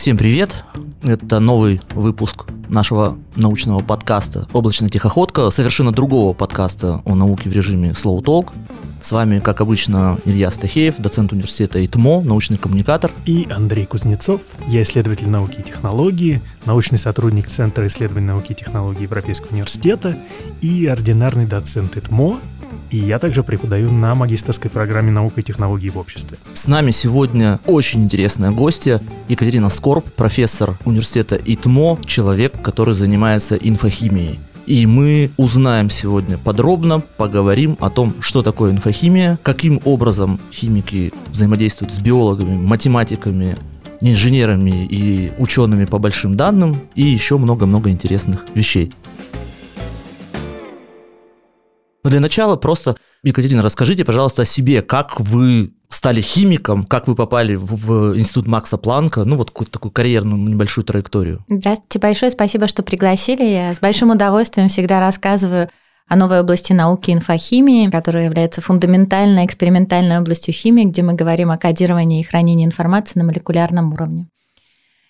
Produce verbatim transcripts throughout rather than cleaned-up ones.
Всем привет! Это новый выпуск нашего научного подкаста «Облачная тихоходка», совершенно другого подкаста о науке в режиме Slow Talk. С вами, как обычно, Илья Стахеев, доцент университета ИТМО, научный коммуникатор. И Андрей Кузнецов, я исследователь науки и технологии, научный сотрудник Центра исследований науки и технологий Европейского университета и ординарный доцент ИТМО. И я также преподаю на магистерской программе «Наука и технологии в обществе». С нами сегодня очень интересная гостья Екатерина Скорб, профессор университета ИТМО, человек, который занимается инфохимией. И мы узнаем сегодня подробно, поговорим о том, что такое инфохимия, каким образом химики взаимодействуют с биологами, математиками, инженерами и учеными по большим данным, и еще много-много интересных вещей. Но для начала просто, Екатерина, расскажите, пожалуйста, о себе, как вы стали химиком, как вы попали в, в Институт Макса Планка, ну вот какую-то такую карьерную небольшую траекторию. Здравствуйте, большое спасибо, что пригласили. Я с большим удовольствием всегда рассказываю о новой области науки инфохимии, которая является фундаментальной экспериментальной областью химии, где мы говорим о кодировании и хранении информации на молекулярном уровне.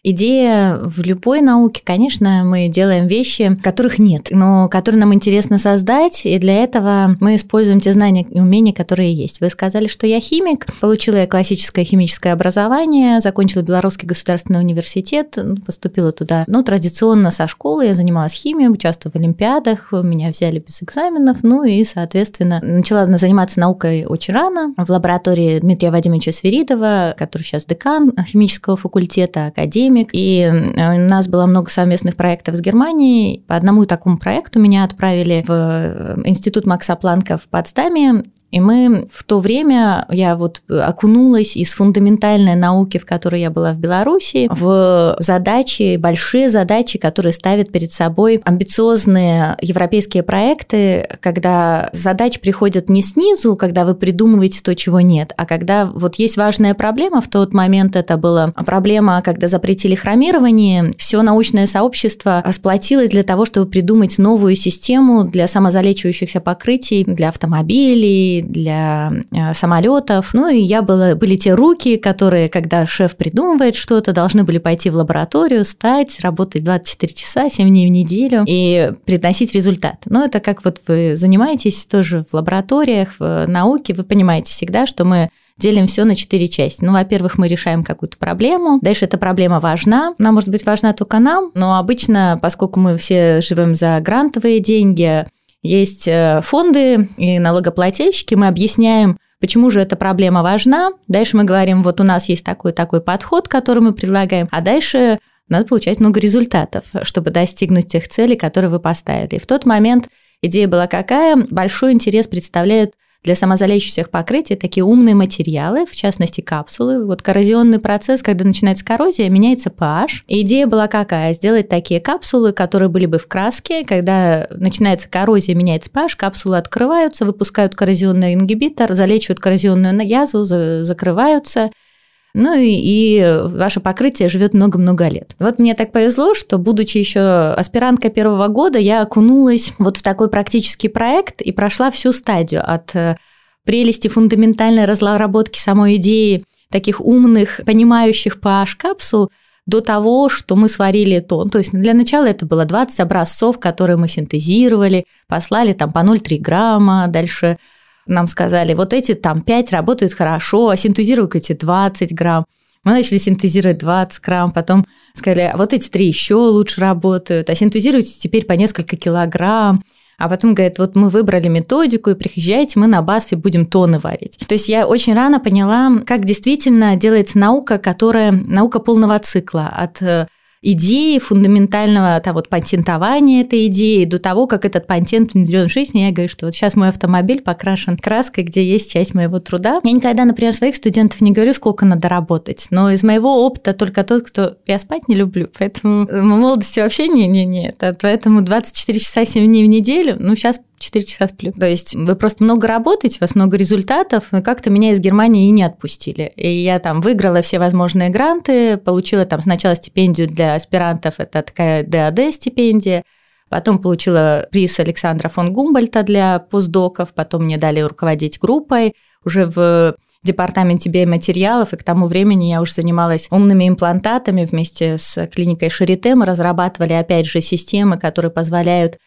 Идея в любой науке, конечно, мы делаем вещи, которых нет, но которые нам интересно создать, и для этого мы используем те знания и умения, которые есть. Вы сказали, что я химик, получила я классическое химическое образование, закончила Белорусский государственный университет, поступила туда, ну, традиционно со школы, я занималась химией, участвовала в олимпиадах, меня взяли без экзаменов, ну и, соответственно, начала заниматься наукой очень рано в лаборатории Дмитрия Вадимовича Свиридова, который сейчас декан химического факультета, академии. И у нас было много совместных проектов с Германией. По одному такому проекту меня отправили в Институт Макса Планка в Потсдаме. И мы в то время, я вот окунулась из фундаментальной науки, в которой я была в Беларуси, в задачи, большие задачи, которые ставят перед собой амбициозные европейские проекты, когда задачи приходят не снизу, когда вы придумываете то, чего нет, а когда вот есть важная проблема, в тот момент это была проблема, когда запретили хромирование, все научное сообщество сплотилось для того, чтобы придумать новую систему для самозалечивающихся покрытий, для автомобилей, для самолетов. Ну, и я была, были те руки, которые, когда шеф придумывает что-то, должны были пойти в лабораторию, встать, работать двадцать четыре часа, семь дней в неделю и приносить результат. Но это как вот вы занимаетесь тоже в лабораториях, в науке, вы понимаете всегда, что мы делим все на четыре части. Ну, во-первых, мы решаем какую-то проблему. Дальше эта проблема важна. Она может быть важна только нам, но обычно, поскольку мы все живем за грантовые деньги, есть фонды и налогоплательщики, мы объясняем, почему же эта проблема важна. Дальше мы говорим, вот у нас есть такой-такой подход, который мы предлагаем, а дальше надо получать много результатов, чтобы достигнуть тех целей, которые вы поставили. И в тот момент идея была какая? Большой интерес представляют для самозалечивающихся покрытий такие умные материалы, в частности капсулы. Вот коррозионный процесс, когда начинается коррозия, меняется pH. И идея была какая? Сделать такие капсулы, которые были бы в краске. Когда начинается коррозия, меняется pH, капсулы открываются, выпускают коррозионный ингибитор, залечивают коррозионную язву, закрываются. Ну и, и ваше покрытие живет много-много лет. Вот мне так повезло, что, будучи еще аспиранткой первого года, я окунулась вот в такой практический проект и прошла всю стадию от прелести фундаментальной разработки самой идеи таких умных, понимающих pH-капсул, до того, что мы сварили тон. То есть для начала это было двадцать образцов, которые мы синтезировали, послали там по ноль целых три десятых грамма, дальше... Нам сказали, вот эти там пять работают хорошо, а синтезируй-ка эти двадцать грамм. Мы начали синтезировать двадцать грамм, потом сказали, а вот эти три еще лучше работают, а синтезируйте теперь по несколько килограмм. А потом, говорит, вот мы выбрали методику, и приезжайте, мы на БАСФе будем тонны варить. То есть я очень рано поняла, как действительно делается наука, которая наука полного цикла, от идеи фундаментального там, вот, патентования этой идеи до того, как этот патент внедрен в жизнь. И я говорю, что вот сейчас мой автомобиль покрашен краской, где есть часть моего труда. Я никогда, например, своих студентов не говорю, сколько надо работать, но из моего опыта только тот, кто... Я спать не люблю, поэтому молодости вообще не-не-не. Поэтому двадцать четыре часа семь дней в неделю, ну, сейчас четыре часа сплю. То есть вы просто много работаете, у вас много результатов, но как-то меня из Германии и не отпустили. И я там выиграла все возможные гранты, получила там сначала стипендию для аспирантов, это такая ДААД стипендия, потом получила приз Александра фон Гумбольдта для постдоков, потом мне дали руководить группой уже в департаменте биоматериалов, и к тому времени я уже занималась умными имплантатами вместе с клиникой Шерите. Мы разрабатывали, опять же, системы, которые позволяют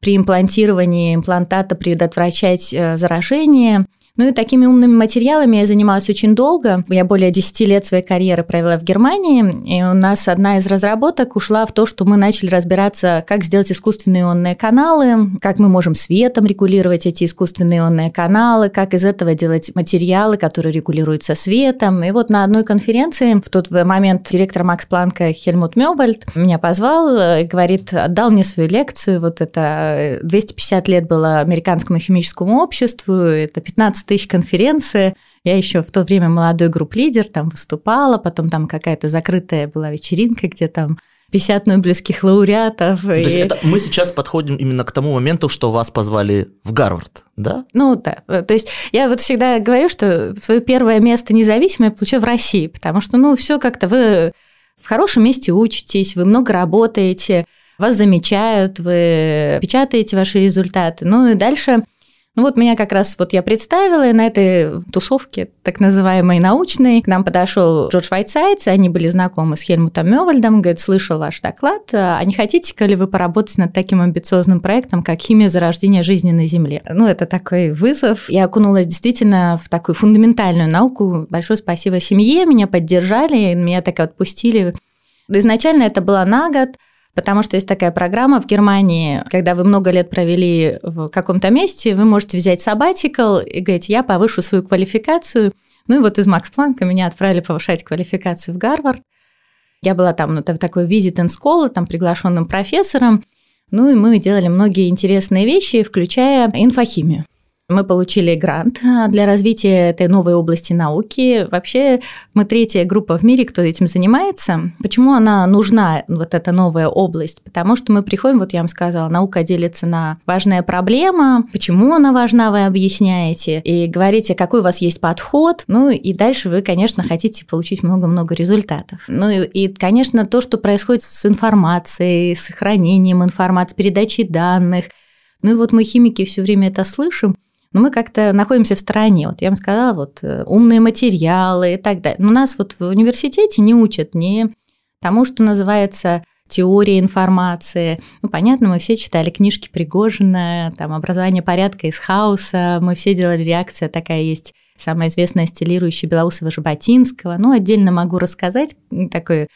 при имплантировании имплантата предотвращать заражение. Ну и такими умными материалами я занималась очень долго. Я более десяти лет своей карьеры провела в Германии, и у нас одна из разработок ушла в то, что мы начали разбираться, как сделать искусственные ионные каналы, как мы можем светом регулировать эти искусственные ионные каналы, как из этого делать материалы, которые регулируются светом. И вот на одной конференции в тот момент директор Макс Планка Хельмут Мёвальд меня позвал и говорит, отдал мне свою лекцию. Вот это двести пятьдесят лет было американскому химическому обществу, это пятнадцать тысяч конференции. Я еще в то время молодой групп-лидер, там выступала, потом там какая-то закрытая была вечеринка, где там пятьдесят нобелевских лауреатов. То и... есть это мы сейчас подходим именно к тому моменту, что вас позвали в Гарвард, да? Ну да, то есть я вот всегда говорю, что свое первое место независимое я получила в России, потому что, ну, все как-то вы в хорошем месте учитесь, вы много работаете, вас замечают, вы печатаете ваши результаты, ну и дальше... Ну вот меня как раз вот я представила, и на этой тусовке, так называемой научной, к нам подошел Джордж Уайтсайдс, они были знакомы с Хельмутом Мёвальдом, говорит, слышал ваш доклад, а не хотите-ка ли вы поработать над таким амбициозным проектом, как химия зарождения жизни на Земле? Ну это такой вызов. Я окунулась действительно в такую фундаментальную науку. Большое спасибо семье, меня поддержали, меня так отпустили. Изначально это было на год. Потому что есть такая программа в Германии, когда вы много лет провели в каком-то месте, вы можете взять саббатикл и говорить, я повышу свою квалификацию. Ну и вот из Макс Планка меня отправили повышать квалификацию в Гарвард. Я была там, ну, такой visit and scholar, там приглашенным профессором. Ну и мы делали многие интересные вещи, включая инфохимию. Мы получили грант для развития этой новой области науки. Вообще, мы третья группа в мире, кто этим занимается. Почему она нужна, вот эта новая область? Потому что мы приходим, вот я вам сказала, наука делится на важная проблема, почему она важна, вы объясняете, и говорите, какой у вас есть подход. Ну и дальше вы, конечно, хотите получить много-много результатов. Ну и, и, конечно, то, что происходит с информацией, с хранением информации, передачей данных. Ну и вот мы, химики, все время это слышим. Но мы как-то находимся в стороне. Вот я вам сказала, вот умные материалы и так далее. Но нас вот в университете не учат ни тому, что называется теория информации. Ну, понятно, мы все читали книжки Пригожина, там «Образование порядка из хаоса», мы все делали реакция, такая есть самая известная стилирующая Белоусова-Жаботинского. Ну, отдельно могу рассказать такой...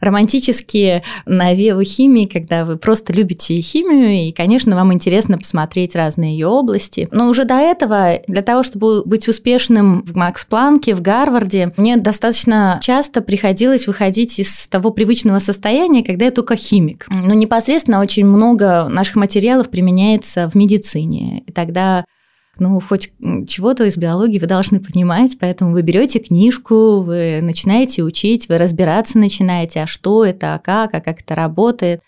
романтические навевы химии, когда вы просто любите химию, и, конечно, вам интересно посмотреть разные ее области. Но уже до этого, для того, чтобы быть успешным в Макс Планке, в Гарварде, мне достаточно часто приходилось выходить из того привычного состояния, когда я только химик. Но непосредственно очень много наших материалов применяется в медицине, и тогда... Ну, хоть чего-то из биологии вы должны понимать, поэтому вы берете книжку, вы начинаете учить, вы разбираться начинаете, а что это, а как, а как это работает.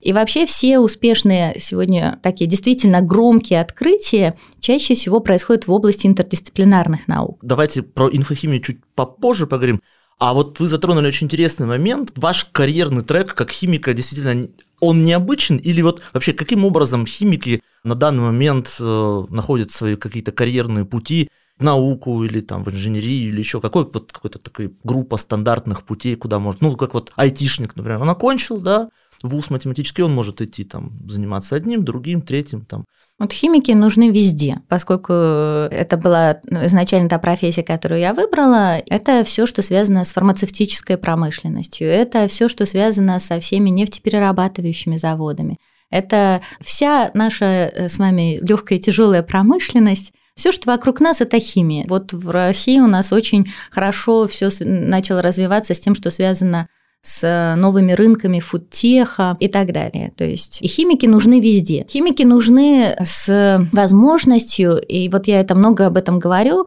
И вообще все успешные сегодня такие действительно громкие открытия чаще всего происходят в области интердисциплинарных наук. Давайте про инфохимию чуть попозже поговорим. А вот вы затронули очень интересный момент. Ваш карьерный трек как химика действительно, он необычен? Или вот вообще каким образом химики на данный момент э, находят свои какие-то карьерные пути в науку или там в инженерию, или еще какой, вот, какой-то такой группа стандартных путей, куда может, ну как вот айтишник, например, он окончил, да, вуз математический, он может идти там заниматься одним, другим, третьим там. Вот химики нужны везде, поскольку это была изначально та профессия, которую я выбрала. Это все, что связано с фармацевтической промышленностью, это все, что связано со всеми нефтеперерабатывающими заводами. Это вся наша с вами легкая и тяжелая промышленность. Все, что вокруг нас, это химия. Вот в России у нас очень хорошо все начало развиваться с тем, что связано с новыми рынками фудтеха и так далее. То есть и химики нужны везде. Химики нужны с возможностью, и вот я это много об этом говорю,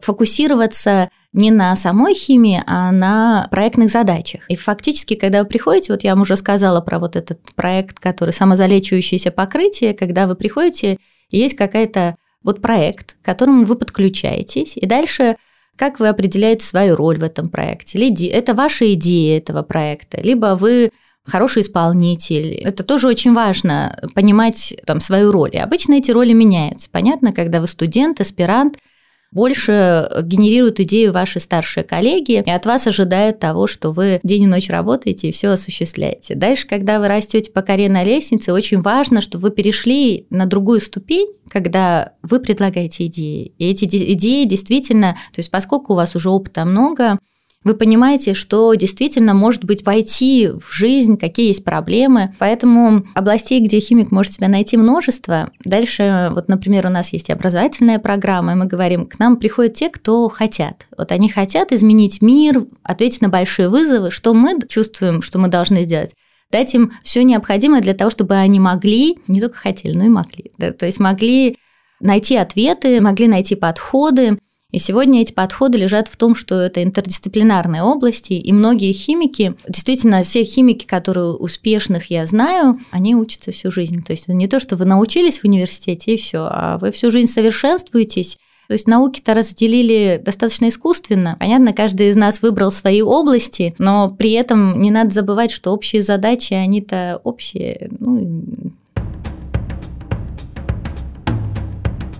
фокусироваться не на самой химии, а на проектных задачах. И фактически, когда вы приходите, вот я вам уже сказала про вот этот проект, который самозалечивающееся покрытие, когда вы приходите, и есть какая-то вот проект, к которому вы подключаетесь, и дальше... Как вы определяете свою роль в этом проекте? Это ваша идея этого проекта, либо вы хороший исполнитель. Это тоже очень важно, понимать там свою роль. И обычно эти роли меняются. Понятно, когда вы студент, аспирант, больше генерируют идею ваши старшие коллеги, и от вас ожидают того, что вы день и ночь работаете и все осуществляете. Дальше, когда вы растете по карьерной лестнице, очень важно, чтобы вы перешли на другую ступень, когда вы предлагаете идеи. И эти идеи действительно, то есть поскольку у вас уже опыта много, вы понимаете, что действительно может быть войти в жизнь, какие есть проблемы. Поэтому областей, где химик может себя найти, множество. Дальше, вот, например, у нас есть образовательная программа, и мы говорим, к нам приходят те, кто хотят. Вот они хотят изменить мир, ответить на большие вызовы, что мы чувствуем, что мы должны сделать. Дать им все необходимое для того, чтобы они могли, не только хотели, но и могли. Да, то есть могли найти ответы, могли найти подходы. И сегодня эти подходы лежат в том, что это интердисциплинарные области, и многие химики, действительно, все химики, которые успешных я знаю, они учатся всю жизнь. То есть не то, что вы научились в университете и все, а вы всю жизнь совершенствуетесь. То есть науки-то разделили достаточно искусственно. Понятно, каждый из нас выбрал свои области, но при этом не надо забывать, что общие задачи, они-то общие, ну...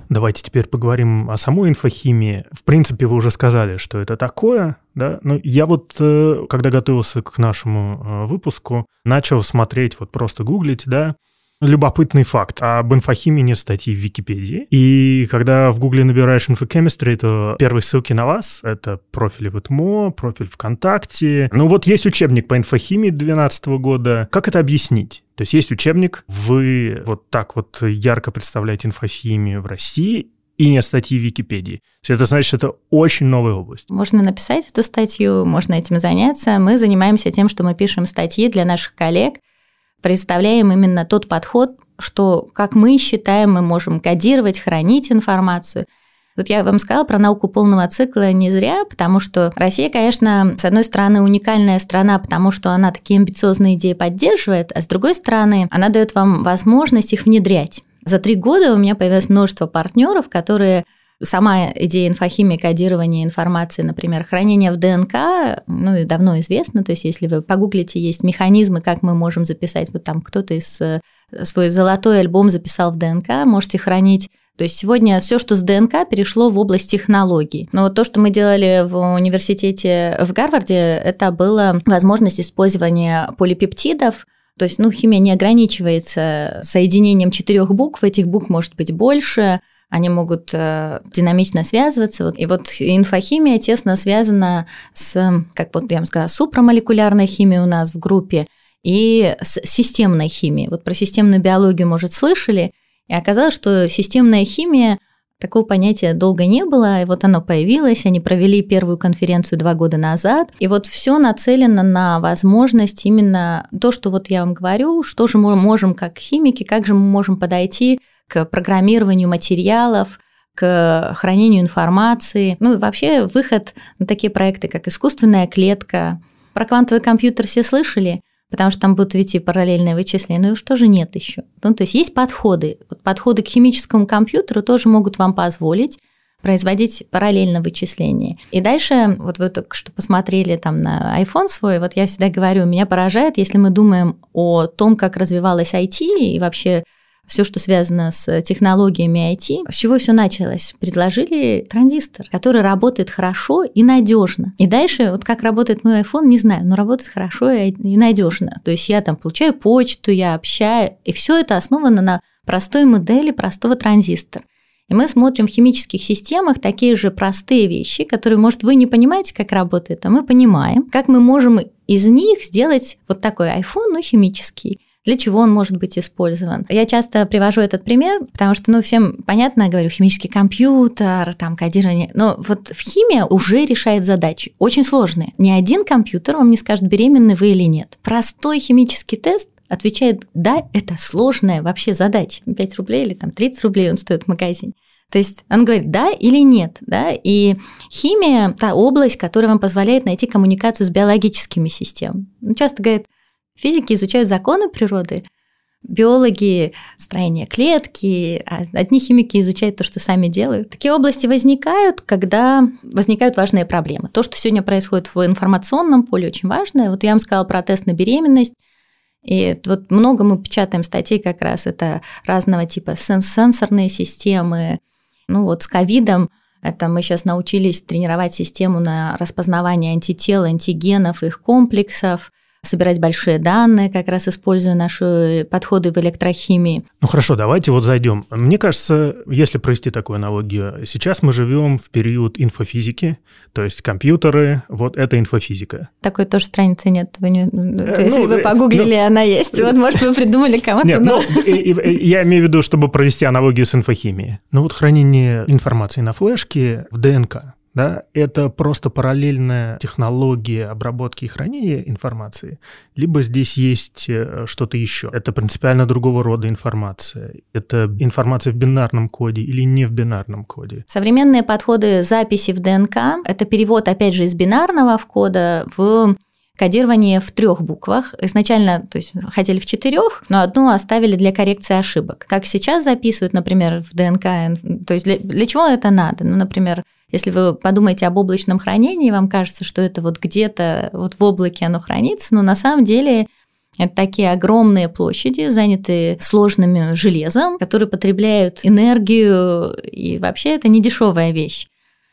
Давайте теперь поговорим о самой инфохимии. В принципе, вы уже сказали, что это такое, да? Но я вот, когда готовился к нашему выпуску, начал смотреть, вот просто гуглить, да, любопытный факт. Об инфохимии нет статьи в Википедии. И когда в Гугле набираешь инфохемистри, то первые ссылки на вас — это профили в ИТМО, профиль ВКонтакте. Ну вот есть учебник по инфохимии две тысячи двенадцатого года. Как это объяснить? То есть есть учебник, вы вот так вот ярко представляете инфохимию в России, и нет статьи в Википедии. То есть это значит, что это очень новая область. Можно написать эту статью, можно этим заняться. Мы занимаемся тем, что мы пишем статьи для наших коллег, представляем именно тот подход, что, как мы считаем, мы можем кодировать, хранить информацию. Вот я вам сказала про науку полного цикла не зря, потому что Россия, конечно, с одной стороны, уникальная страна, потому что она такие амбициозные идеи поддерживает, а с другой стороны, она дает вам возможность их внедрять. За три года у меня появилось множество партнеров, которые... Сама идея инфохимии, кодирования информации, например, хранение в ДНК, ну и давно известно, то есть если вы погуглите, есть механизмы, как мы можем записать, вот там кто-то из свой золотой альбом записал в ДНК, можете хранить. То есть сегодня все, что с ДНК, перешло в область технологий. Но вот то, что мы делали в университете в Гарварде, это была возможность использования полипептидов. То есть, ну, химия не ограничивается соединением четырех букв, этих букв может быть больше, они могут э, динамично связываться. И вот инфохимия тесно связана с, как вот я вам сказала, супрамолекулярной химией у нас в группе и с системной химией. Вот про системную биологию, может, слышали. И оказалось, что системная химия, такого понятия долго не было, и вот оно появилось, они провели первую конференцию два года назад. И вот все нацелено на возможность именно то, что вот я вам говорю, что же мы можем как химики, как же мы можем подойти к программированию материалов, к хранению информации. Ну и вообще выход на такие проекты, как искусственная клетка. Про квантовый компьютер все слышали, потому что там будут идти параллельные вычисления, но уж тоже нет еще. Ну, то есть есть подходы. Подходы к химическому компьютеру тоже могут вам позволить производить параллельно вычисления. И дальше, вот вы только что посмотрели там на iPhone свой, вот я всегда говорю, меня поражает, если мы думаем о том, как развивалась ай ти и вообще все, что связано с технологиями ай ти, с чего все началось? Предложили транзистор, который работает хорошо и надежно. И дальше, вот как работает мой iPhone, не знаю, но работает хорошо и надежно. То есть я там получаю почту, я общаюсь, и все это основано на простой модели простого транзистора. И мы смотрим в химических системах такие же простые вещи, которые, может, вы не понимаете, как работает, а мы понимаем, как мы можем из них сделать вот такой iPhone, ну, химический. Для чего он может быть использован. Я часто привожу этот пример, потому что, ну, всем понятно, я говорю, химический компьютер, там, кодирование. Но вот в химии уже решает задачи, очень сложные. Ни один компьютер вам не скажет, беременны вы или нет. Простой химический тест отвечает, да, это сложная вообще задача. пять рублей или там тридцать рублей он стоит в магазине. То есть он говорит, да или нет. Да? И химия – та область, которая вам позволяет найти коммуникацию с биологическими системами. Он часто говорит, физики изучают законы природы, биологи – строение клетки, а одни химики изучают то, что сами делают. Такие области возникают, когда возникают важные проблемы. То, что сегодня происходит в информационном поле, очень важно. Вот я вам сказала про тест на беременность. И вот много мы печатаем статей как раз. Это разного типа сенсорные системы. Ну вот с ковидом Это мы сейчас научились тренировать систему на распознавание антител, антигенов, их комплексов, собирать большие данные, как раз используя наши подходы в электрохимии. Ну хорошо, давайте вот зайдем. Мне кажется, если провести такую аналогию, сейчас мы живем в период инфофизики, то есть компьютеры, вот это инфофизика. Такой тоже страницы нет, вы не... э, то есть ну, вы погуглили, э, ну... она есть. Вот может вы придумали кому-то. Нет, но... ну, я имею в виду, чтобы провести аналогию с инфохимией. Ну вот хранение информации на флешке в ДНК. Да, это просто параллельная технология обработки и хранения информации, либо здесь есть что-то еще. Это принципиально другого рода информация. Это информация в бинарном коде или не в бинарном коде. Современные подходы записи в ДНК – это перевод, опять же, из бинарного в кода в кодирование в трех буквах. Изначально, то есть, хотели в четырех, но одну оставили для коррекции ошибок. Как сейчас записывают, например, в ДНК, то есть для, для чего это надо? Ну, например, если вы подумаете об облачном хранении, вам кажется, что это вот где-то вот в облаке оно хранится, но на самом деле это такие огромные площади, занятые сложным железом, которые потребляют энергию, и вообще это не дешевая вещь.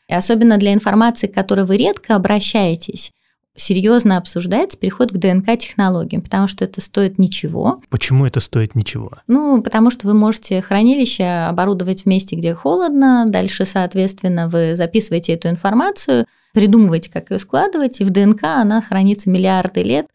И особенно для информации, к которой вы редко обращаетесь, серьезно обсуждается переход к ДНК-технологиям, потому что это стоит ничего. Почему это стоит ничего? Ну, потому что вы можете хранилище оборудовать в месте, где холодно, дальше, соответственно, вы записываете эту информацию, придумываете, как ее складывать, и в ДНК она хранится миллиарды лет.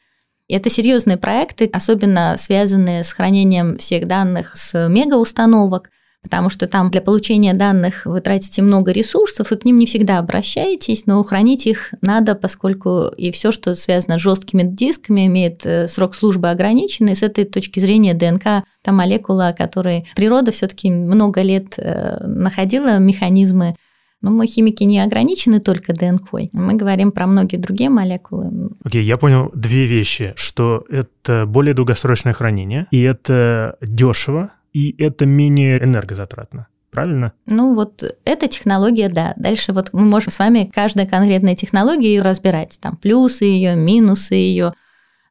И это серьезные проекты, особенно связанные с хранением всех данных с мегаустановок, потому что там для получения данных вы тратите много ресурсов, и к ним не всегда обращаетесь, но хранить их надо, поскольку и все, что связано с жесткими дисками, имеет срок службы ограниченный. С этой точки зрения ДНК – та молекула, о которой природа все-таки много лет находила механизмы. Но мы, химики, не ограничены только ДНК. Мы говорим про многие другие молекулы. Окей, okay, я понял две вещи, что это более долгосрочное хранение, и это дешево, и это менее энергозатратно, правильно? Ну вот эта технология, да. Дальше вот мы можем с вами каждая конкретная технология разбирать, там плюсы ее, минусы ее.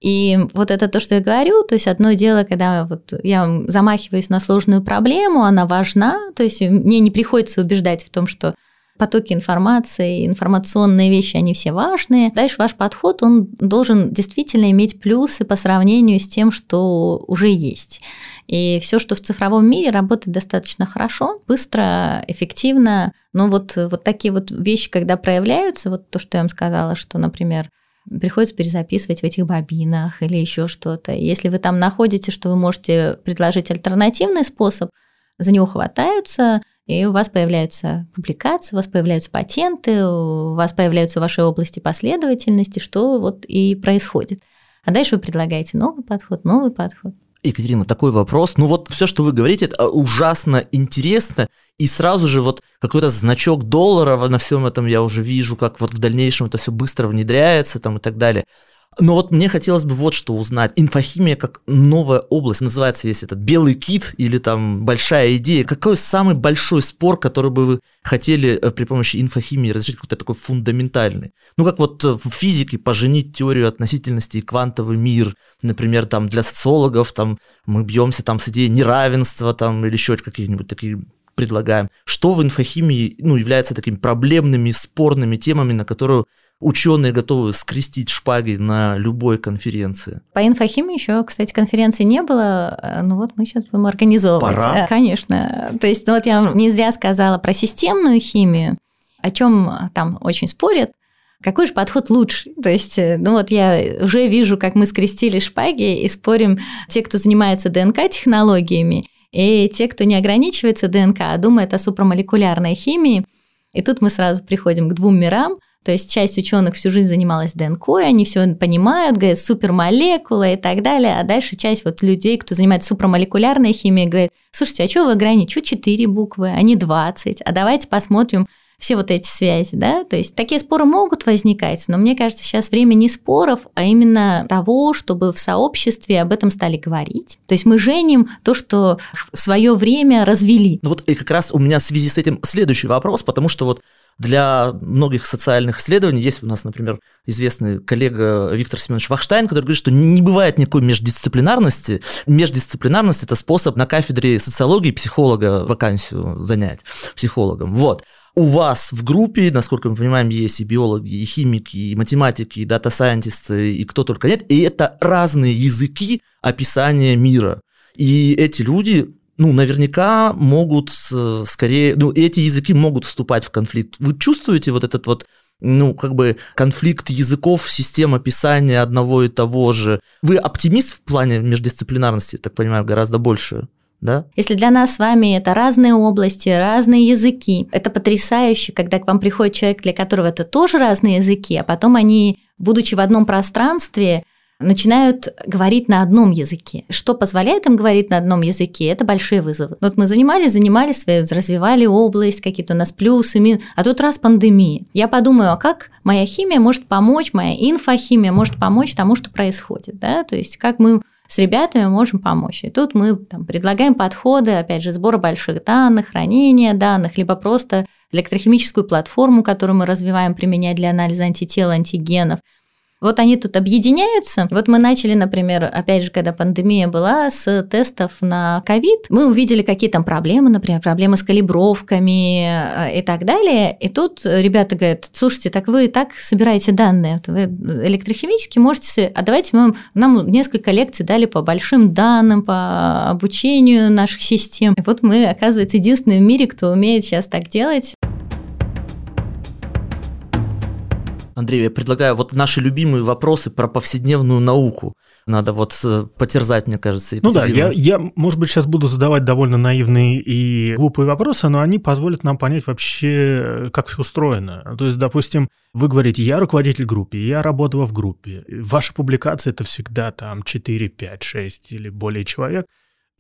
И вот это то, что я говорю, то есть одно дело, когда вот я замахиваюсь на сложную проблему, она важна, то есть мне не приходится убеждать в том, что потоки информации, информационные вещи, они все важные. Дальше ваш подход, он должен действительно иметь плюсы по сравнению с тем, что уже есть. И все, что в цифровом мире, работает достаточно хорошо, быстро, эффективно. Но вот, вот такие вот вещи, когда проявляются, вот то, что я вам сказала, что, например, приходится перезаписывать в этих бобинах или еще что-то. Если вы там находите, что вы можете предложить альтернативный способ, за него хватаются, и у вас появляются публикации, у вас появляются патенты, у вас появляются ваши области последовательности, что вот и происходит. А дальше вы предлагаете новый подход, новый подход. Екатерина, такой вопрос. Ну вот все, что вы говорите, это ужасно интересно, и сразу же вот какой-то значок доллара на всем этом я уже вижу, как вот в дальнейшем это все быстро внедряется там, и так далее. Но вот мне хотелось бы вот что узнать. Инфохимия как новая область, называется весь этот белый кит или там большая идея. Какой самый большой спор, который бы вы хотели при помощи инфохимии разрешить, какой-то такой фундаментальный? Ну, как вот в физике поженить теорию относительности и квантовый мир. Например, там для социологов там, мы бьемся там, с идеей неравенства там, или еще какие-нибудь такие предлагаем. Что в инфохимии ну, является такими проблемными, спорными темами, на которую ученые готовы скрестить шпаги на любой конференции. По инфохимии еще, кстати, конференции не было, но вот мы сейчас будем организовывать. Пора. Конечно. То есть, ну вот я не зря сказала про системную химию, о чем там очень спорят. Какой же подход лучше? То есть, ну вот я уже вижу, как мы скрестили шпаги и спорим те, кто занимается ДНК-технологиями, и те, кто не ограничивается ДНК, а думает о супрамолекулярной химии. И тут мы сразу приходим к двум мирам. То есть часть ученых всю жизнь занималась ДНК, они все понимают, говорят, супермолекула и так далее. А дальше часть вот людей, кто занимается супрамолекулярной химией, говорит, слушайте, а что вы ограничиваете? Что четыре буквы, а не двадцать? А давайте посмотрим все вот эти связи, да? То есть такие споры могут возникать, но мне кажется, сейчас время не споров, а именно того, чтобы в сообществе об этом стали говорить. То есть мы женим то, что в свое время развели. Ну вот и как раз у меня в связи с этим следующий вопрос, потому что вот для многих социальных исследований есть у нас, например, известный коллега Виктор Семенович Вахштайн, который говорит, что не бывает никакой междисциплинарности. Междисциплинарность – это способ на кафедре социологии психолога вакансию занять психологом. Вот. У вас в группе, насколько мы понимаем, есть и биологи, и химики, и математики, и дата-сайентисты, и кто только нет. И это разные языки описания мира. И эти люди, ну, наверняка могут скорее... Ну, эти языки могут вступать в конфликт. Вы чувствуете вот этот вот, ну, как бы конфликт языков, систем описания одного и того же? Вы оптимист в плане междисциплинарности, так понимаю, гораздо больше? Да? Если для нас с вами это разные области, разные языки, это потрясающе, когда к вам приходит человек, для которого это тоже разные языки, а потом они, будучи в одном пространстве, начинают говорить на одном языке. Что позволяет им говорить на одном языке, это большие вызовы. Вот мы занимались, занимались, развивали область, какие-то у нас плюсы, минусы, а тут раз пандемия. Я подумаю, а как моя химия может помочь, моя инфохимия может помочь тому, что происходит, да? То есть как мы с ребятами можем помочь. И тут мы там предлагаем подходы, опять же, сбора больших данных, хранения данных, либо просто электрохимическую платформу, которую мы развиваем, применять для анализа антител, антигенов. Вот они тут объединяются. Вот мы начали, например, опять же, когда пандемия была, с тестов на ковид. Мы увидели, какие там проблемы, например, проблемы с калибровками и так далее. И тут ребята говорят, слушайте, так вы и так собираете данные. Вы электрохимически можете... А давайте мы, нам несколько лекций дали по большим данным, по обучению наших систем. И вот мы, оказывается, единственные в мире, кто умеет сейчас так делать. Андрей, я предлагаю вот наши любимые вопросы про повседневную науку. Надо вот потерзать, мне кажется. Ну да, я, я, может быть, сейчас буду задавать довольно наивные и глупые вопросы, но они позволят нам понять вообще, как все устроено. То есть, допустим, вы говорите, я руководитель группы, я работала в группе. Ваши публикации – это всегда там четыре, пять, шесть или более человек.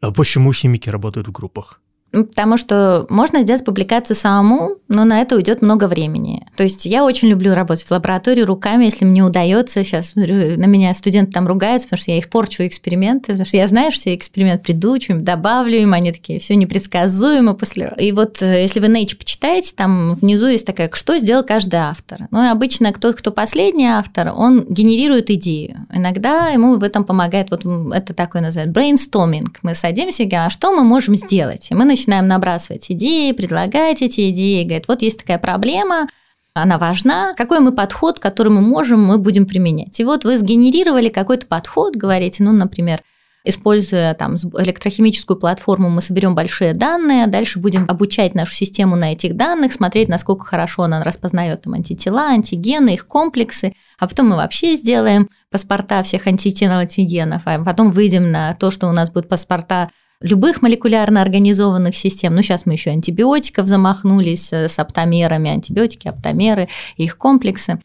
А почему химики работают в группах? Потому что можно сделать публикацию самому, но на это уйдет много времени. То есть я очень люблю работать в лаборатории руками, если мне удается. Сейчас на меня студенты там ругаются, потому что я их порчу эксперименты, потому что я знаю, что я эксперимент придучу, им добавлю, им они такие, все непредсказуемо после. И вот если вы Nature почитаете, там внизу есть такая, что сделал каждый автор. Ну и обычно тот, кто последний автор, он генерирует идею. Иногда ему в этом помогает, вот это такое называют брейнсторминг. Мы садимся и говорим, а что мы можем сделать? И мы начинаем начинаем набрасывать идеи, предлагать эти идеи, говорит, вот есть такая проблема, она важна, какой мы подход, который мы можем, мы будем применять. И вот вы сгенерировали какой-то подход, говорите, ну, например, используя там электрохимическую платформу, мы соберем большие данные, дальше будем обучать нашу систему на этих данных, смотреть, насколько хорошо она распознает там антитела, антигены, их комплексы, а потом мы вообще сделаем паспорта всех антител, антигенов, а потом выйдем на то, что у нас будут паспорта любых молекулярно организованных систем. Ну, сейчас мы еще антибиотиков замахнулись с оптамерами. Антибиотики, оптамеры, их комплексы.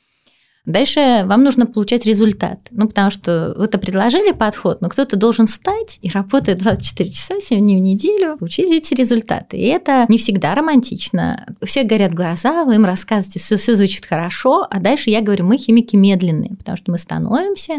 Дальше вам нужно получать результат. Ну, потому что вы-то предложили подход, но кто-то должен встать и работать двадцать четыре часа, семь дней в неделю, получить эти результаты. И это не всегда романтично. Все горят глаза, вы им рассказываете, все, все звучит хорошо, а дальше я говорю, мы химики медленные, потому что мы становимся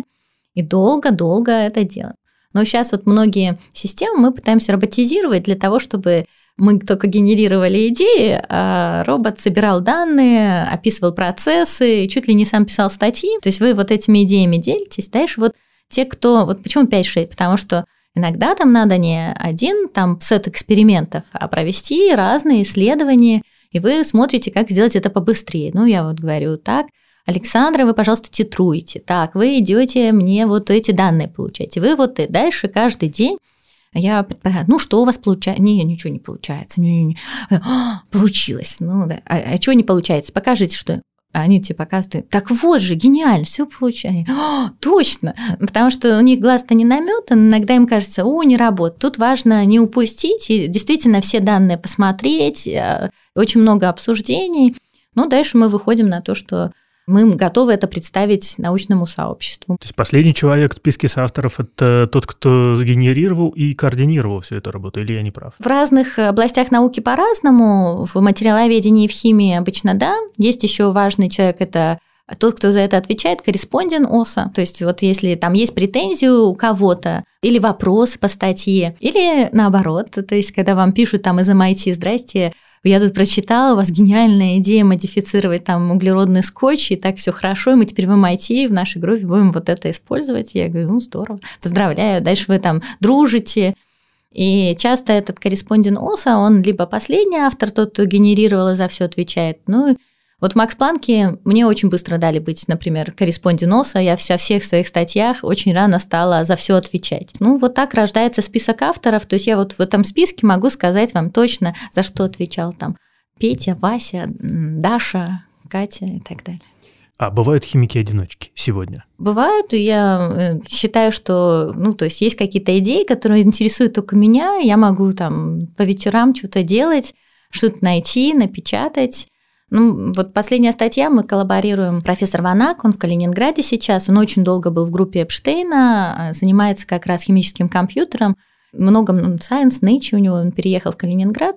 и долго-долго это делаем. Но сейчас вот многие системы мы пытаемся роботизировать для того, чтобы мы только генерировали идеи, а робот собирал данные, описывал процессы, чуть ли не сам писал статьи. То есть вы вот этими идеями делитесь. Дальше вот те, кто... Вот почему пять-шесть? Потому что иногда там надо не один там сет экспериментов, а провести разные исследования, и вы смотрите, как сделать это побыстрее. Ну, я вот говорю так... Александра, вы, пожалуйста, титруете. Так, вы идете мне вот эти данные получаете. Вы вот и дальше каждый день. Я предполагаю, ну что у вас получается? Не, ничего не получается. Не, не, не. А, получилось. Ну да. А, а чего не получается? Покажите, что. Они тебе показывают. Так вот же, гениально, все получается. А, точно. Потому что у них глаз-то не намётан. Иногда им кажется, о, не работает. Тут важно не упустить и действительно все данные посмотреть. Очень много обсуждений. Но дальше мы выходим на то, что мы готовы это представить научному сообществу. То есть последний человек в списке соавторов – это тот, кто сгенерировал и координировал всю эту работу, или я не прав? В разных областях науки по-разному, в материаловедении и в химии обычно да. Есть еще важный человек – это тот, кто за это отвечает, корреспондент ОСА. То есть вот если там есть претензия у кого-то, или вопрос по статье, или наоборот, то есть когда вам пишут там из эм ай ти «Здрасте», я тут прочитала, у вас гениальная идея модифицировать там углеродный скотч, и так все хорошо, и мы теперь в эм ай ти, в нашей группе будем вот это использовать. Я говорю, ну, здорово, поздравляю. Дальше вы там дружите, И часто этот корреспондент ОСА, он либо последний автор, тот, кто генерировал и за все отвечает. Ну, вот в Макс Планке мне очень быстро дали быть, например, корреспондент ОСА. Я во всех своих статьях очень рано стала за все отвечать. Ну, вот так рождается список авторов. То есть я вот в этом списке могу сказать вам точно, за что отвечал там Петя, Вася, Даша, Катя и так далее. А бывают химики-одиночки сегодня? Бывают, я считаю, что, ну, то есть есть какие-то идеи, которые интересуют только меня, я могу там по вечерам что-то делать, что-то найти, напечатать. Ну, вот последняя статья, мы коллаборируем, профессор Ванак, он в Калининграде сейчас, он очень долго был в группе Эпштейна, занимается как раз химическим компьютером, много Science, Nature у него, он переехал в Калининград.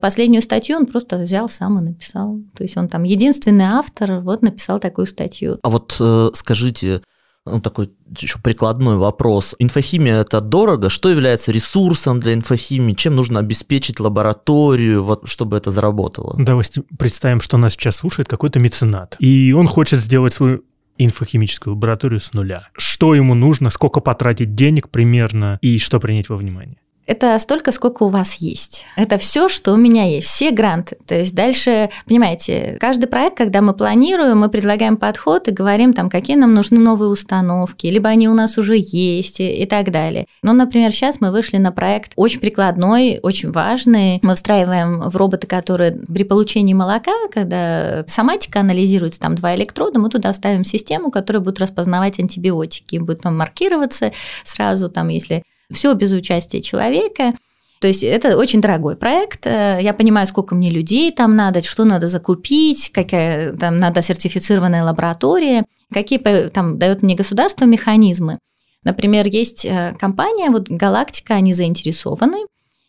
Последнюю статью он просто взял сам и написал. То есть он там единственный автор, вот написал такую статью. А вот э, скажите, ну, такой еще прикладной вопрос. Инфохимия – это дорого? Что является ресурсом для инфохимии? Чем нужно обеспечить лабораторию, вот, чтобы это заработало? Давайте представим, что нас сейчас слушает какой-то меценат, и он хочет сделать свою инфохимическую лабораторию с нуля. Что ему нужно, сколько потратить денег примерно, и что принять во внимание? Это столько, сколько у вас есть. Это все, что у меня есть, все гранты. То есть дальше, понимаете, каждый проект, когда мы планируем, мы предлагаем подход и говорим, там, какие нам нужны новые установки, либо они у нас уже есть и, и так далее. Ну, например, сейчас мы вышли на проект очень прикладной, очень важный. Мы встраиваем в роботы, которые при получении молока, когда соматика анализируется, там два электрода, мы туда ставим систему, которая будет распознавать антибиотики, будет там маркироваться сразу, там, если... Все без участия человека. То есть это очень дорогой проект. Я понимаю, сколько мне людей там надо, что надо закупить, какая там надо сертифицированная лаборатория, какие там дает мне государство механизмы. Например, есть компания, вот Галактика, они заинтересованы,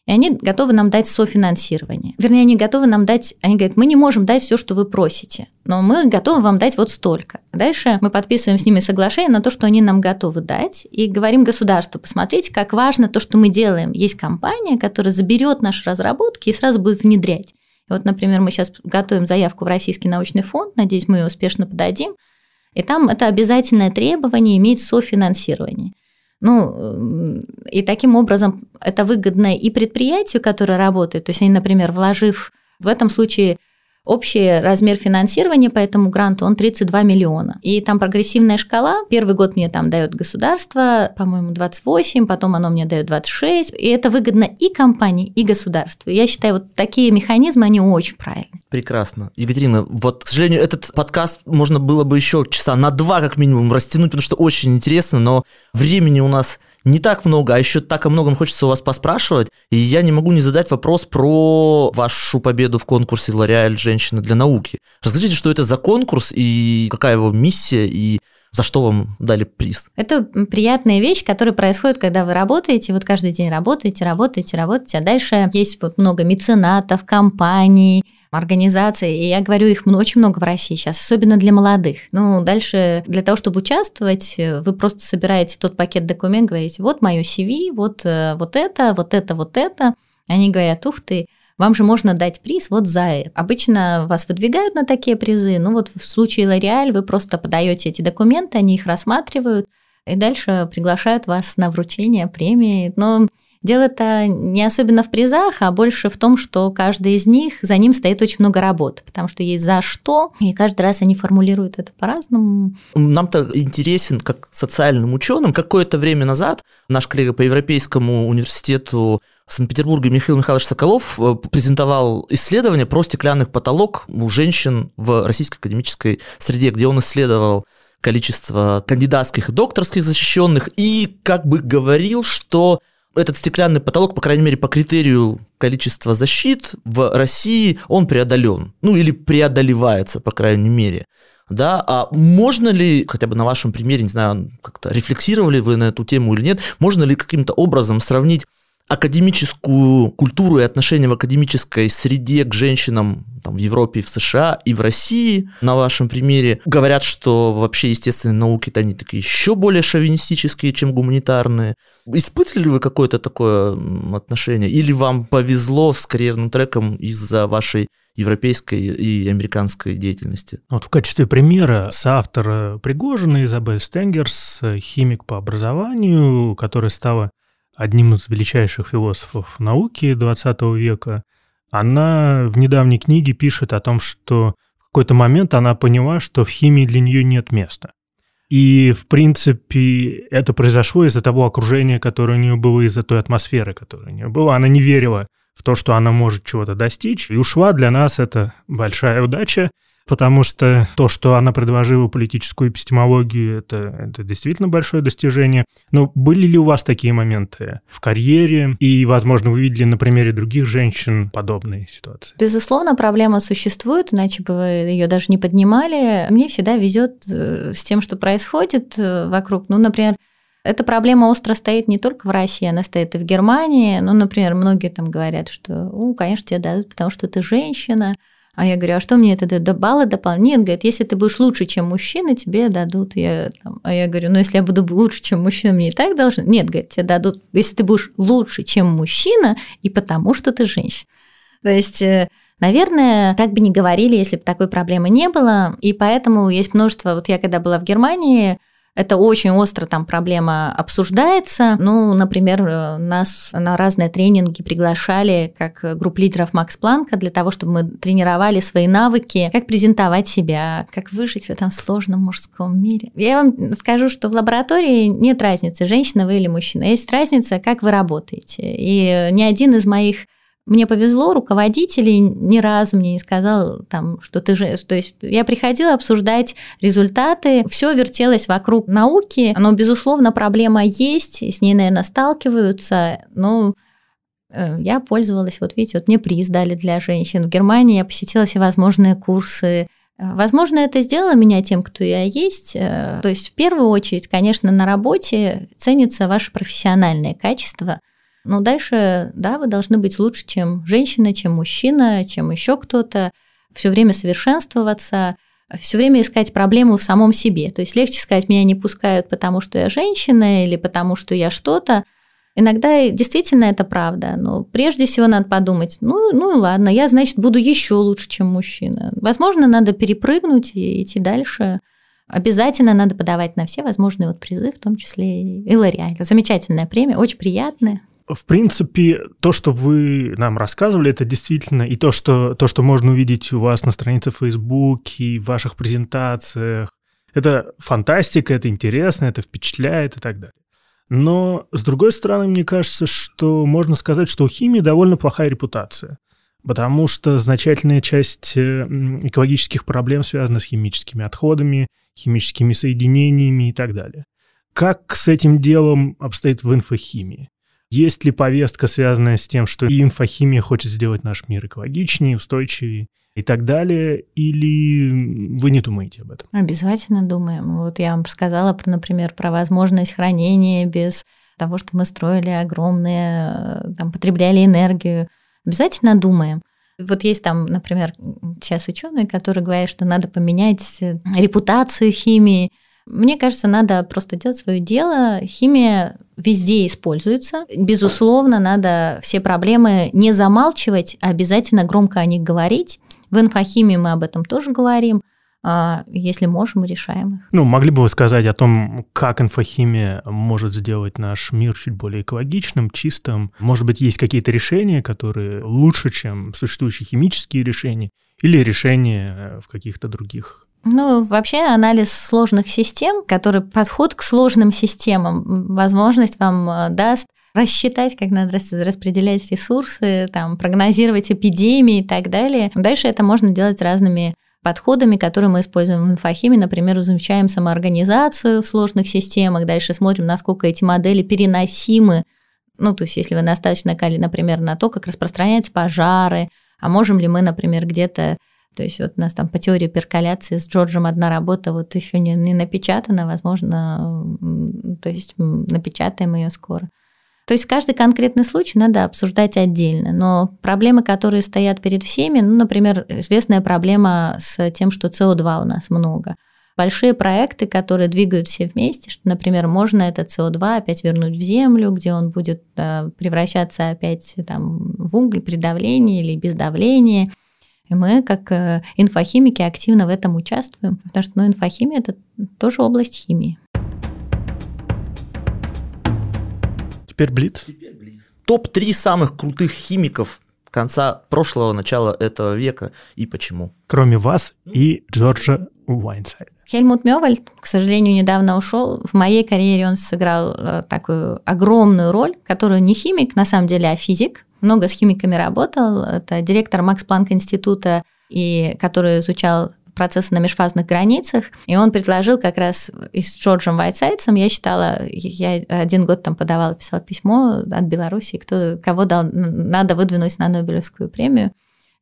и они готовы нам дать софинансирование. Вернее, они готовы нам дать, они говорят, мы не можем дать все, что вы просите, но мы готовы вам дать вот столько. Дальше мы подписываем с ними соглашение на то, что они нам готовы дать, и говорим государству, посмотрите, как важно то, что мы делаем. Есть компания, которая заберет наши разработки и сразу будет внедрять. И вот, например, мы сейчас готовим заявку в Российский научный фонд, надеюсь, мы ее успешно подадим, и там это обязательное требование иметь софинансирование. Ну, и таким образом это выгодно и предприятию, которое работает, то есть они, например, вложив, в этом случае общий размер финансирования по этому гранту, он тридцать два миллиона. И там прогрессивная шкала, первый год мне там дает государство, по-моему, двадцать восемь, потом оно мне дает двадцать шесть, и это выгодно и компании, и государству. Я считаю, вот такие механизмы, они очень правильные. Прекрасно. Екатерина, вот, к сожалению, этот подкаст можно было бы еще часа на два как минимум растянуть, потому что очень интересно, но времени у нас не так много, а еще так о многом хочется у вас поспрашивать, и я не могу не задать вопрос про вашу победу в конкурсе «Лореаль. Женщина для науки». Расскажите, что это за конкурс, и какая его миссия, и за что вам дали приз? Это приятная вещь, которая происходит, когда вы работаете, вот каждый день работаете, работаете, работаете, а дальше есть вот много меценатов, компаний, организаций, и я говорю, их очень много в России сейчас, особенно для молодых. Ну, дальше для того, чтобы участвовать, вы просто собираете тот пакет документов, говорите, вот мое си ви, вот, вот это, вот это, вот это. Они говорят, ух ты, вам же можно дать приз вот за это. Обычно вас выдвигают на такие призы, ну вот в случае Лореаль вы просто подаете эти документы, они их рассматривают, и дальше приглашают вас на вручение премии, но... Дело-то не особенно в призах, а больше в том, что каждый из них, за ним стоит очень много работы, потому что есть за что, и каждый раз они формулируют это по-разному. Нам-то интересен, как социальным ученым, какое-то время назад наш коллега по Европейскому университету в Санкт-Петербурге Михаил Михайлович Соколов презентовал исследование про стеклянный потолок у женщин в российской академической среде, где он исследовал количество кандидатских и докторских защищенных, и как бы говорил, что... Этот стеклянный потолок, по крайней мере, по критерию количества защит в России, он преодолен. Ну, или преодолевается, по крайней мере. Да? А можно ли, хотя бы на вашем примере, не знаю, как-то рефлексировали вы на эту тему или нет, можно ли каким-то образом сравнить академическую культуру и отношение в академической среде к женщинам там, в Европе, в США и в России, на вашем примере? Говорят, что вообще естественные науки-то они такие еще более шовинистические, чем гуманитарные. Испытывали ли вы какое-то такое отношение? Или вам повезло с карьерным треком из-за вашей европейской и американской деятельности? Вот в качестве примера соавтор Пригожина Изабель Стенгерс, химик по образованию, которая стала одним из величайших философов науки двадцатого века, она в недавней книге пишет о том, что в какой-то момент она поняла, что в химии для нее нет места. И, в принципе, это произошло из-за того окружения, которое у нее было, из-за той атмосферы, которая у нее была. Она не верила в то, что она может чего-то достичь, и ушла. Для нас это большая удача, потому что то, что она предложила политическую эпистемологию, это, это действительно большое достижение. Но были ли у вас такие моменты в карьере? И, возможно, вы видели на примере других женщин подобные ситуации? Безусловно, проблема существует, иначе бы вы ее даже не поднимали. Мне всегда везет с тем, что происходит вокруг. Ну, например, эта проблема остро стоит не только в России, она стоит и в Германии. Ну, например, многие там говорят, что, ну, конечно, тебе дадут, потому что ты женщина. А я говорю, а что мне это дадут? Баллы дополнительные? Нет, говорит, если ты будешь лучше, чем мужчина, тебе дадут. Я, там, а я говорю, ну, если я буду лучше, чем мужчина, мне и так должны? Нет, говорит, тебе дадут, если ты будешь лучше, чем мужчина, и потому что ты женщина. То есть... Наверное, так бы не говорили, если бы такой проблемы не было. И поэтому есть множество... Вот я когда была в Германии... Это очень остро там проблема обсуждается. Ну, например, нас на разные тренинги приглашали как групп лидеров Макс Планка для того, чтобы мы тренировали свои навыки, как презентовать себя, как выжить в этом сложном мужском мире. Я вам скажу, что в лаборатории нет разницы, женщина вы или мужчина. Есть разница, как вы работаете. И ни один из моих... Мне повезло, руководителей ни разу мне не сказал, там, что ты же... То есть я приходила обсуждать результаты, все вертелось вокруг науки, но, безусловно, проблема есть, с ней, наверное, сталкиваются, но я пользовалась, вот видите, вот мне приз дали для женщин. В Германии я посетила всевозможные курсы. Возможно, это сделало меня тем, кто я есть. То есть в первую очередь, конечно, на работе ценятся ваши профессиональные качества. Но дальше, да, вы должны быть лучше, чем женщина, чем мужчина, чем еще кто-то, все время совершенствоваться, все время искать проблему в самом себе. То есть легче сказать, меня не пускают, потому что я женщина или потому что я что-то. Иногда действительно это правда, но прежде всего надо подумать, ну, ну ладно, я, значит, буду еще лучше, чем мужчина. Возможно, надо перепрыгнуть и идти дальше. Обязательно надо подавать на все возможные вот призы, в том числе и Лореаль. Замечательная премия, очень приятная. В принципе, то, что вы нам рассказывали, это действительно и то, что, то, что можно увидеть у вас на странице Facebook и в ваших презентациях. Это фантастика, это интересно, это впечатляет и так далее. Но, с другой стороны, мне кажется, что можно сказать, что у химии довольно плохая репутация, потому что значительная часть экологических проблем связана с химическими отходами, химическими соединениями и так далее. Как с этим делом обстоит в инфохимии? Есть ли повестка, связанная с тем, что и инфохимия хочет сделать наш мир экологичнее, устойчивее и так далее, или вы не думаете об этом? Обязательно думаем. Вот я вам сказала, например, про возможность хранения без того, что мы строили огромные, там, потребляли энергию. Обязательно думаем. Вот есть там, например, сейчас ученые, которые говорят, что надо поменять репутацию химии. Мне кажется, надо просто делать свое дело. Химия везде используется. Безусловно, надо все проблемы не замалчивать, а обязательно громко о них говорить. В инфохимии мы об этом тоже говорим. Если можем, решаем их. Ну, могли бы вы сказать о том, как инфохимия может сделать наш мир чуть более экологичным, чистым? Может быть, есть какие-то решения, которые лучше, чем существующие химические решения или решения в каких-то других? Ну, вообще анализ сложных систем, который подход к сложным системам, возможность вам даст рассчитать, как надо распределять ресурсы, там, прогнозировать эпидемии и так далее. Дальше это можно делать разными подходами, которые мы используем в инфохимии. Например, изучаем самоорганизацию в сложных системах, дальше смотрим, насколько эти модели переносимы. Ну, то есть, если вы достаточно кали, например, на то, как распространяются пожары, а можем ли мы, например, где-то... То есть вот у нас там по теории перколяции с Джорджем одна работа вот еще не, не напечатана, возможно, то есть напечатаем ее скоро. То есть каждый конкретный случай надо обсуждать отдельно, но проблемы, которые стоят перед всеми, ну, например, известная проблема с тем, что си о два у нас много. Большие проекты, которые двигают все вместе, что, например, можно этот си о два опять вернуть в землю, где он будет превращаться опять там, в уголь при давлении или без давления. И мы, как инфохимики, активно в этом участвуем, потому что ну, инфохимия – это тоже область химии. Теперь Блиц. Теперь Блиц. Топ-три самых крутых химиков конца прошлого, начала этого века и почему. Кроме вас и Джорджа Уайтсайдса. Хельмут Мёвальд, к сожалению, недавно ушел. В моей карьере он сыграл такую огромную роль, которую не химик, на самом деле, а физик. Много с химиками работал. Это директор Макса Планка института, и который изучал процессы на межфазных границах, и он предложил как раз и с Джорджем Уайтсайдсом, я считала, я один год там подавала, писала письмо от Белоруссии, кто, кого дал, надо выдвинуть на Нобелевскую премию.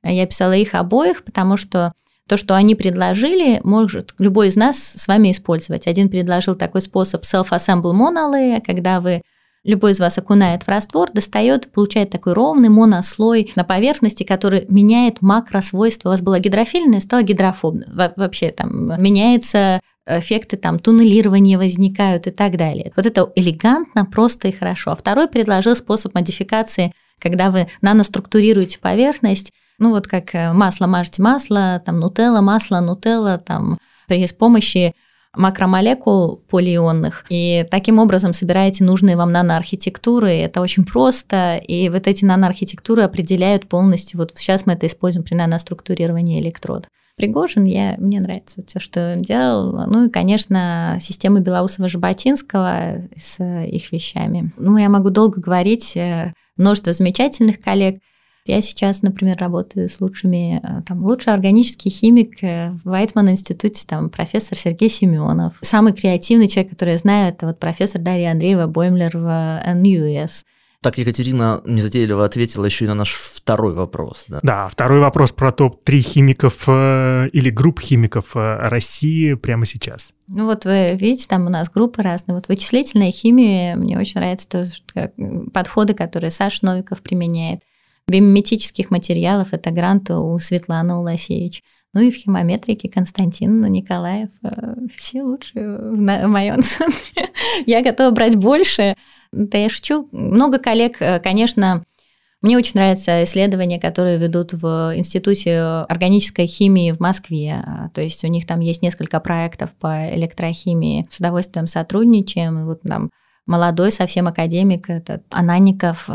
Я писала их обоих, потому что то, что они предложили, может любой из нас с вами использовать. Один предложил такой способ self-assemble monolayer, когда вы любой из вас окунает в раствор, достает, получает такой ровный монослой на поверхности, который меняет макросвойства. У вас была гидрофильная, стала гидрофобная. Во- вообще там меняются эффекты, там туннелирования возникают и так далее. Вот это элегантно, просто и хорошо. А второй предложил способ модификации, когда вы наноструктурируете поверхность, ну вот как масло мажете масло, там нутелла, масло, нутелла, там при помощи макромолекул полионных, и таким образом собираете нужные вам наноархитектуры. Это очень просто, и вот эти наноархитектуры определяют полностью, вот сейчас мы это используем при наноструктурировании электрода. Пригожин, я, мне нравится все, что он делал. Ну и, конечно, системы Белоусова-Жаботинского с их вещами. Ну, я могу долго говорить, множество замечательных коллег. Я сейчас, например, работаю с лучшими, там, лучший органический химик в Вайцманном институте, там, профессор Сергей Семенов. Самый креативный человек, который я знаю, это вот профессор Дарья Андреева Боймлер в эн ю эс. Так Екатерина незатейливо ответила еще и на наш второй вопрос. Да, да, второй вопрос про топ-три химиков э, или групп химиков э, России прямо сейчас. Ну вот вы видите, там у нас группы разные. Вот вычислительная химия, мне очень нравятся то, что, подходы, которые Саша Новиков применяет. Биометических материалов – это грант у Светланы Уласевич. Ну и в химометрике Константин Николаев. Все лучшие в моем центре. Я готова брать больше. Да я шучу. Много коллег, конечно, мне очень нравятся исследования, которые ведут в Институте органической химии в Москве. То есть у них там есть несколько проектов по электрохимии. С удовольствием сотрудничаем. Вот там молодой совсем академик этот Ананников.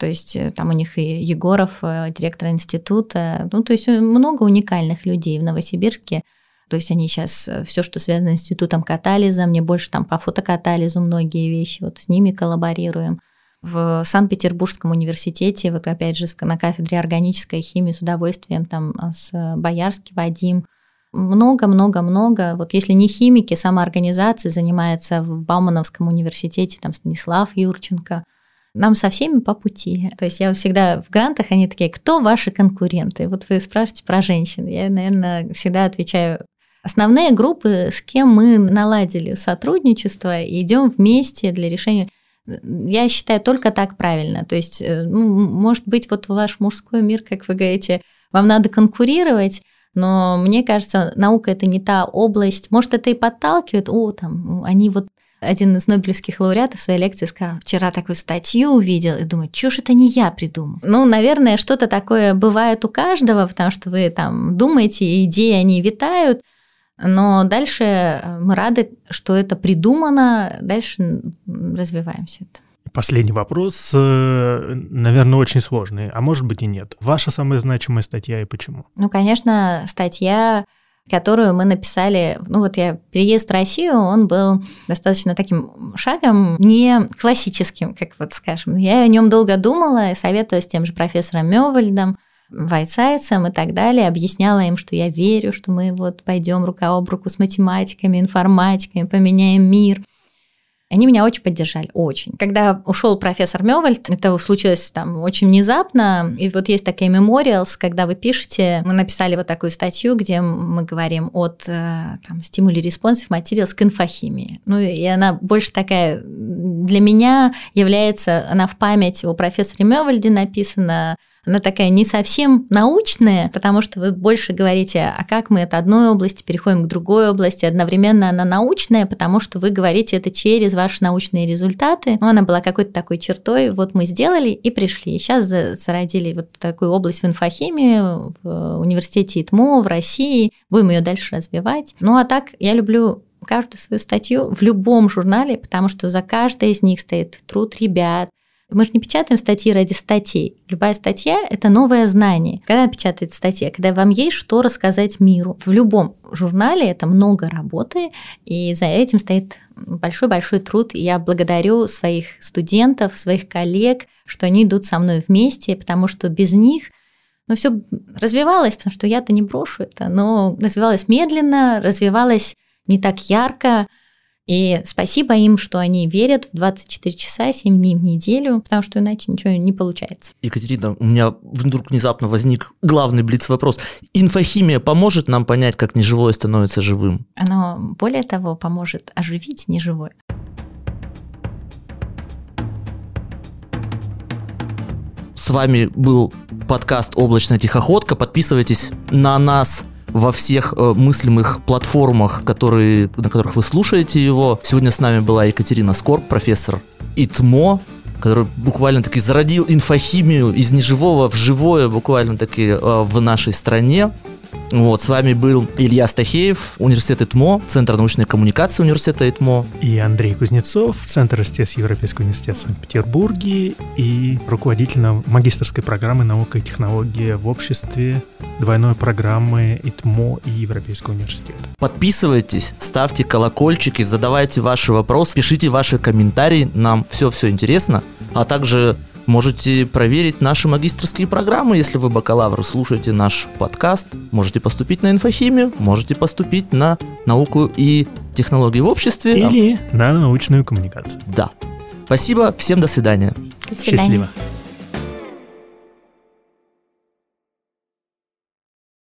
То есть там у них и Егоров, директор института. Ну, то есть много уникальных людей в Новосибирске. То есть они сейчас все, что связано с институтом катализа, мне больше там по фотокатализу многие вещи, вот с ними коллаборируем. В Санкт-Петербургском университете, вот опять же на кафедре органической химии с удовольствием, там с Боярским Вадим. Много-много-много. Вот если не химики, самоорганизацией занимается в Баумановском университете, там Станислав Юрченко. Нам со всеми по пути. То есть я всегда в грантах, они такие, кто ваши конкуренты? Вот вы спрашиваете про женщин. Я, наверное, всегда отвечаю. Основные группы, с кем мы наладили сотрудничество и идем вместе для решения. Я считаю, только так правильно. То есть, ну, может быть, вот ваш мужской мир, как вы говорите, вам надо конкурировать, но мне кажется, наука – это не та область. Может, это и подталкивает. О, там, они вот... Один из нобелевских лауреатов в своей лекции сказал, вчера такую статью увидел, и думаю, чушь, это не я придумал. Ну, наверное, что-то такое бывает у каждого, потому что вы там думаете, идеи, они витают, но дальше мы рады, что это придумано, дальше развиваемся. Последний вопрос, наверное, очень сложный, а может быть и нет. Ваша самая значимая статья и почему? Ну, конечно, статья... которую мы написали, ну вот я, переезд в Россию, он был достаточно таким шагом, не классическим, как вот скажем. Я о нем долго думала и советовала с тем же профессором Мёвальдом, Вайцайдсом и так далее, объясняла им, что я верю, что мы вот пойдем рука об руку с математиками, информатиками, поменяем мир. Они меня очень поддержали, очень. Когда ушел профессор Мёвальд, это случилось там очень внезапно, и вот есть такие мемориалс, когда вы пишете, мы написали вот такую статью, где мы говорим от там, стимули респонсив материалс к инфохимии. Ну и она больше такая для меня является, она в память о профессоре Мёвальде написана, она такая не совсем научная, потому что вы больше говорите, а как мы от одной области переходим к другой области, одновременно она научная, потому что вы говорите это через ваши научные результаты. Ну, она была какой-то такой чертой, вот мы сделали и пришли. И сейчас зародили вот такую область в инфохимии, в университете ИТМО, в России, будем ее дальше развивать. Ну, а так я люблю каждую свою статью в любом журнале, потому что за каждой из них стоит труд ребят. Мы же не печатаем статьи ради статей. Любая статья – это новое знание. Когда печатается статья? Когда вам есть что рассказать миру. В любом журнале это много работы, и за этим стоит большой-большой труд. И я благодарю своих студентов, своих коллег, что они идут со мной вместе, потому что без них ну, все развивалось, потому что я-то не брошу это, но развивалось медленно, развивалось не так ярко. И спасибо им, что они верят в двадцать четыре часа, семь дней в неделю, потому что иначе ничего не получается. Екатерина, у меня вдруг внезапно возник главный блиц-вопрос. Инфохимия поможет нам понять, как неживое становится живым? Оно, более того, поможет оживить неживое. С вами был подкаст «Облачная тихоходка». Подписывайтесь на нас во всех э, мыслимых платформах, которые, на которых вы слушаете его. Сегодня с нами была Екатерина Скорб, профессор ИТМО, который буквально-таки зародил инфохимию из неживого в живое, буквально-таки э, в нашей стране. Вот, с вами был Илья Стахеев, Университет ИТМО, Центр научной коммуникации Университета ИТМО. И Андрей Кузнецов, Центр ИСТЕС Европейского университета в Санкт-Петербурге и руководитель магистерской программы «Наука и технология в обществе» двойной программы ИТМО и Европейского университета. Подписывайтесь, ставьте колокольчики, задавайте ваши вопросы, пишите ваши комментарии, нам все-все интересно, а также... Можете проверить наши магистерские программы, если вы бакалавр, слушаете наш подкаст. Можете поступить на инфохимию, можете поступить на науку и технологии в обществе. Или на научную коммуникацию. Да. Спасибо, всем до свидания. До свидания. Счастливо.